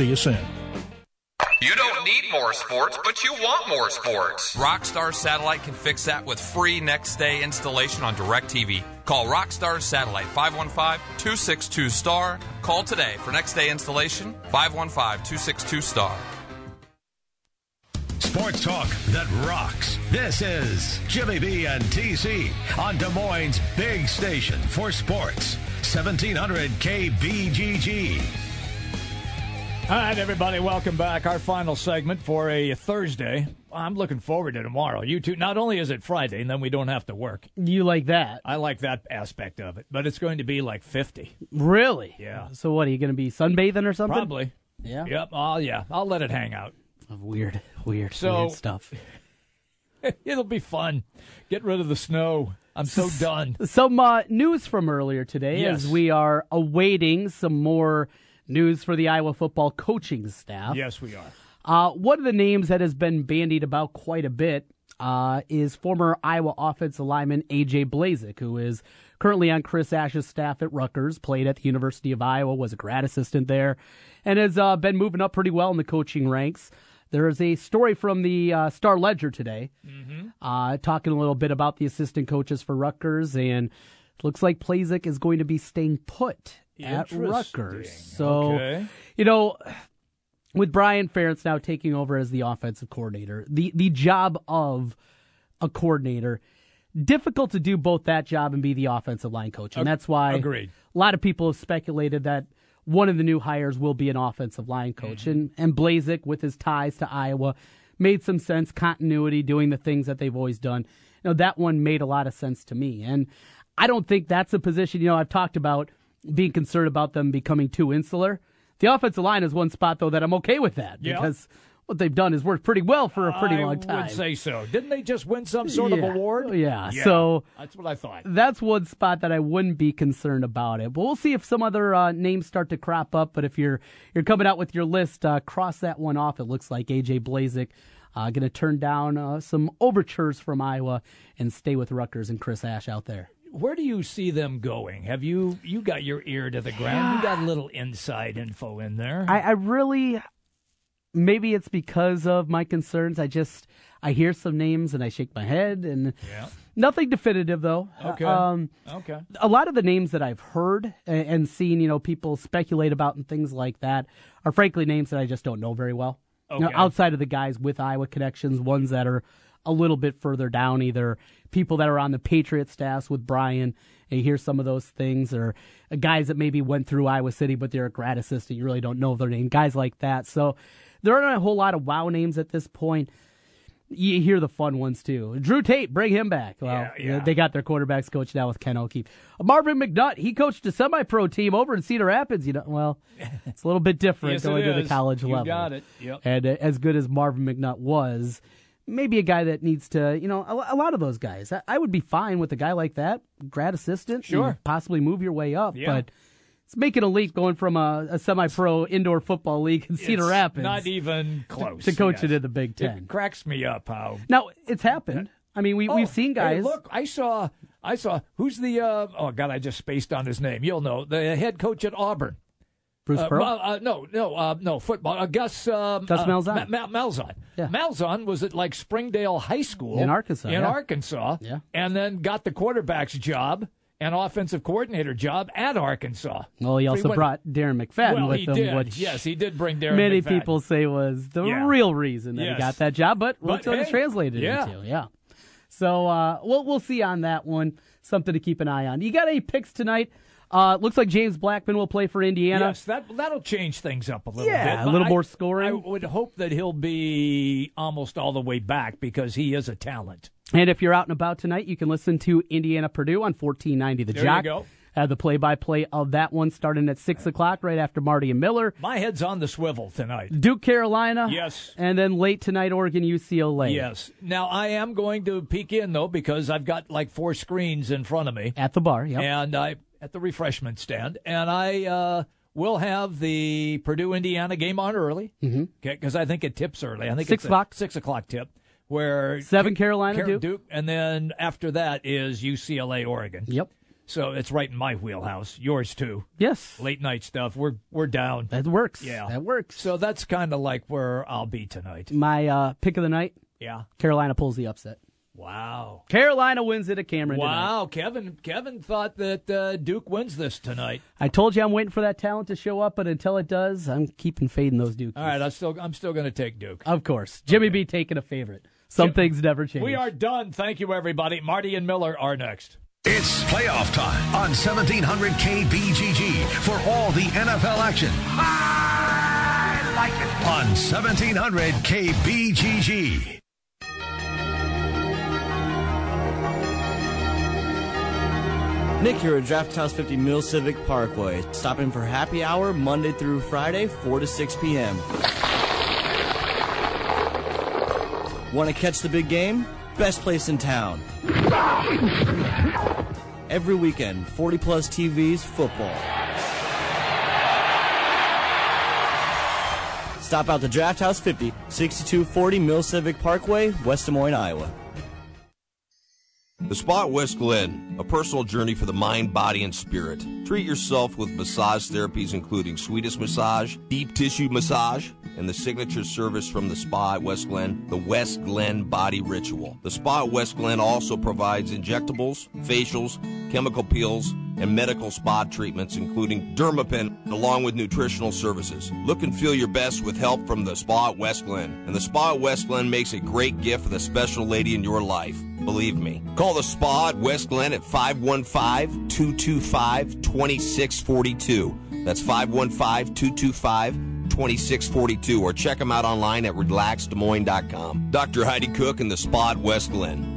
See you soon. You don't need more sports, but you want more sports. Rockstar Satellite can fix that with free next-day installation on DirecTV. Call Rockstar Satellite, 515-262-STAR. Call today for next-day installation, 515-262-STAR. Sports talk that rocks. This is Jimmy B and TC on Des Moines' big station for sports, 1700 KBGG. All right, everybody, welcome back. Our final segment for a Thursday. I'm looking forward to tomorrow. You too. Not only is it Friday, and then we don't have to work. You like that? I like that aspect of it, but it's going to be like 50. Really? Yeah. So what, are you going to be sunbathing or something? Probably. Yeah? Yep. Oh, yeah. I'll let it hang out. Weird stuff. It'll be fun. Get rid of the snow. I'm so done. Some news from earlier today as we are awaiting some more news for the Iowa football coaching staff. Yes, we are. One of the names that has been bandied about quite a bit is former Iowa offensive lineman A.J. Blazek, who is currently on Chris Ash's staff at Rutgers, played at the University of Iowa, was a grad assistant there, and has been moving up pretty well in the coaching ranks. There is a story from the Star-Ledger today talking a little bit about the assistant coaches for Rutgers, and it looks like Blazek is going to be staying put at Rutgers. So, you know, with Brian Ferentz now taking over as the offensive coordinator, the job of a coordinator, difficult to do both that job and be the offensive line coach. And that's why a lot of people have speculated that one of the new hires will be an offensive line coach. And Blazek, with his ties to Iowa, made some sense, continuity, doing the things that they've always done. You know, that one made a lot of sense to me. And I don't think that's a position, you know, I've talked about being concerned about them becoming too insular. The offensive line is one spot, though, that I'm okay with that because what they've done has worked pretty well for a pretty long time. I would say so. Didn't they just win some sort of award? Yeah, so that's what I thought. That's one spot that I wouldn't be concerned about it. But we'll see if some other names start to crop up. But if you're coming out with your list, cross that one off. It looks like A.J. Blazek going to turn down some overtures from Iowa and stay with Rutgers and Chris Ash out there. Where do you see them going? Have you got your ear to the ground? You got a little inside info in there. I really, maybe it's because of my concerns. I hear some names and I shake my head and nothing definitive though. Okay. A lot of the names that I've heard and seen, you know, people speculate about and things like that are frankly names that I just don't know very well. Okay. Now, outside of the guys with Iowa connections, ones that are a little bit further down, either people that are on the Patriot staffs with Brian, and you hear some of those things, or guys that maybe went through Iowa City, but they're a grad assistant, you really don't know their name, guys like that. So there aren't a whole lot of wow names at this point. You hear the fun ones, too. Drew Tate, bring him back. Well, they got their quarterbacks coach now with Ken O'Keefe. Marvin McNutt, he coached a semi-pro team over in Cedar Rapids. You know, well, it's a little bit different going to the college level. You got it. Yep. And as good as Marvin McNutt was, maybe a guy that needs to, you know, a lot of those guys. I would be fine with a guy like that, grad assistant, possibly move your way up, but it's making a leap going from a semi-pro indoor football league in Cedar Rapids. Not even close. To coach it in the Big Ten. It cracks me up how. Now, it's happened. I mean, we've seen guys. Hey, look, I saw, who's the, I just spaced on his name. You'll know, the head coach at Auburn. Bruce Pearl? No, football. Gus Malzahn. Malzahn. Yeah. Malzahn was at like Springdale High School in Arkansas, and then got the quarterback's job and offensive coordinator job at Arkansas. Well, he also brought Darren McFadden with him. Which he did bring Darren McFadden. Many people say was the real reason that he got that job, but what's what it's translated into. Yeah. So we'll see on that one. Something to keep an eye on. You got any picks tonight? Looks like James Blackman will play for Indiana. Yes, that'll change things up a little bit. Yeah, a little more scoring. I would hope that he'll be almost all the way back because he is a talent. And if you're out and about tonight, you can listen to Indiana-Purdue on 1490 The Jock. There you go. The play-by-play of that one starting at 6 o'clock right after Marty and Miller. My head's on the swivel tonight. Duke Carolina. Yes. And then late tonight, Oregon-UCLA. Yes. Now, I am going to peek in, though, because I've got like four screens in front of me. At the bar, and I... at the refreshment stand, and I will have the Purdue-Indiana game on early, because I think it tips early. I think 6 o'clock tip. Where 7 Carolina, Duke. And then after that is UCLA, Oregon. Yep. So it's right in my wheelhouse. Yours, too. Yes. Late night stuff. We're down. That works. Yeah. That works. So that's kind of like where I'll be tonight. My pick of the night? Yeah. Carolina pulls the upset. Wow. Carolina wins it at Cameron tonight. Wow, Kevin thought that Duke wins this tonight. I told you I'm waiting for that talent to show up, but until it does, I'm keeping fading those Dukies. All right, I'm still going to take Duke. Of course. Jimmy B taking a favorite. Some things never change. We are done. Thank you, everybody. Marty and Miller are next. It's playoff time on 1700 KBGG for all the NFL action. I like it. On 1700 KBGG. Nick here at Draft House 50 Mill Civic Parkway. Stop in for happy hour Monday through Friday, 4 to 6 p.m. Want to catch the big game? Best place in town. Every weekend, 40-plus TVs, football. Stop out to Draft House 50, 6240 Mill Civic Parkway, West Des Moines, Iowa. The Spa at West Glen, a personal journey for the mind, body, and spirit. Treat yourself with massage therapies including Swedish massage, deep tissue massage, and the signature service from the Spa at West Glen, the West Glen Body Ritual. The Spa at West Glen also provides injectables, facials, chemical peels, and medical spa treatments, including Dermapen, along with nutritional services. Look and feel your best with help from the Spa at West Glen. And the Spa at West Glen makes a great gift for the special lady in your life. Believe me. Call the Spa at West Glen at 515-225-2642. That's 515-225-2642. Or check them out online at relaxdesmoines.com. Dr. Heidi Cook and the Spa at West Glen.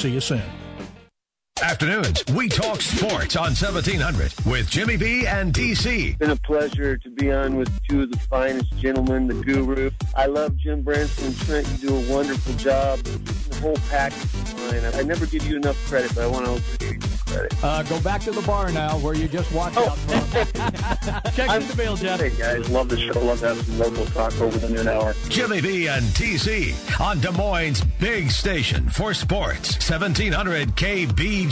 See you soon. Afternoons, we talk sports on 1700 with Jimmy B and DC. It's been a pleasure to be on with two of the finest gentlemen, the guru. I love Jim Branson and Trent. You do a wonderful job. The whole package is mine. I never give you enough credit, but I want to give you credit. Go back to the bar now where you just watch out from. Check out the bill, Jeff. Hey, guys. Love the show. Love having some local talk over the noon hour. Jimmy B and TC on Des Moines' big station for sports, 1700 KBGG.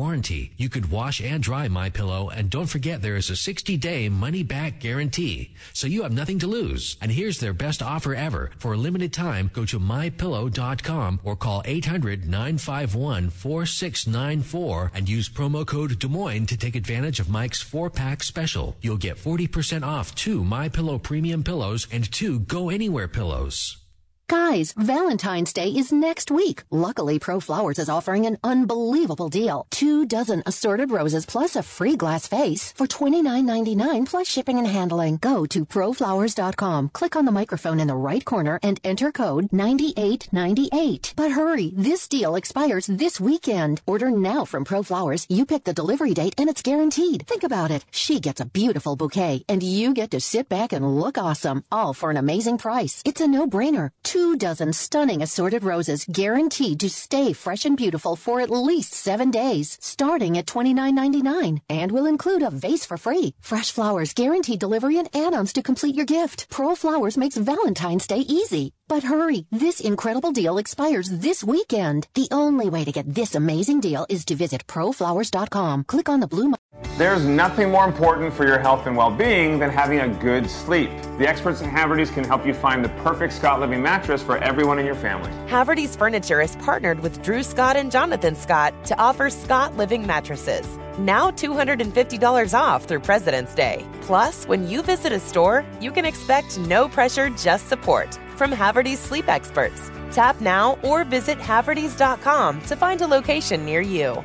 warranty. You could wash and dry MyPillow, and don't forget there is a 60-day money-back guarantee, so you have nothing to lose. And here's their best offer ever. For a limited time, go to MyPillow.com or call 800-951-4694 and use promo code Des Moines to take advantage of Mike's 4-pack special. You'll get 40% off 2 MyPillow premium pillows and 2 Go Anywhere pillows. Guys, Valentine's Day is next week. Luckily, Pro Flowers is offering an unbelievable deal. 2 dozen assorted roses plus a free glass vase for $29.99 plus shipping and handling. Go to proflowers.com, click on the microphone in the right corner, and enter code 9898. But hurry, this deal expires this weekend. Order now from Pro Flowers. You pick the delivery date, and it's guaranteed. Think about it. She gets a beautiful bouquet, and you get to sit back and look awesome, all for an amazing price. It's a no-brainer. 2 dozen stunning assorted roses guaranteed to stay fresh and beautiful for at least 7 days, starting at $29.99, and will include a vase for free. Fresh flowers, guaranteed delivery, and add-ons to complete your gift. Pro Flowers makes Valentine's Day easy. But hurry, this incredible deal expires this weekend. The only way to get this amazing deal is to visit proflowers.com. Click on the blue... There's nothing more important for your health and well-being than having a good sleep. The experts at Haverty's can help you find the perfect Scott Living mattress for everyone in your family. Haverty's Furniture is partnered with Drew Scott and Jonathan Scott to offer Scott Living mattresses. Now $250 off through President's Day. Plus, when you visit a store, you can expect no pressure, just support from Haverty's sleep experts. Tap now or visit Haverty's.com to find a location near you.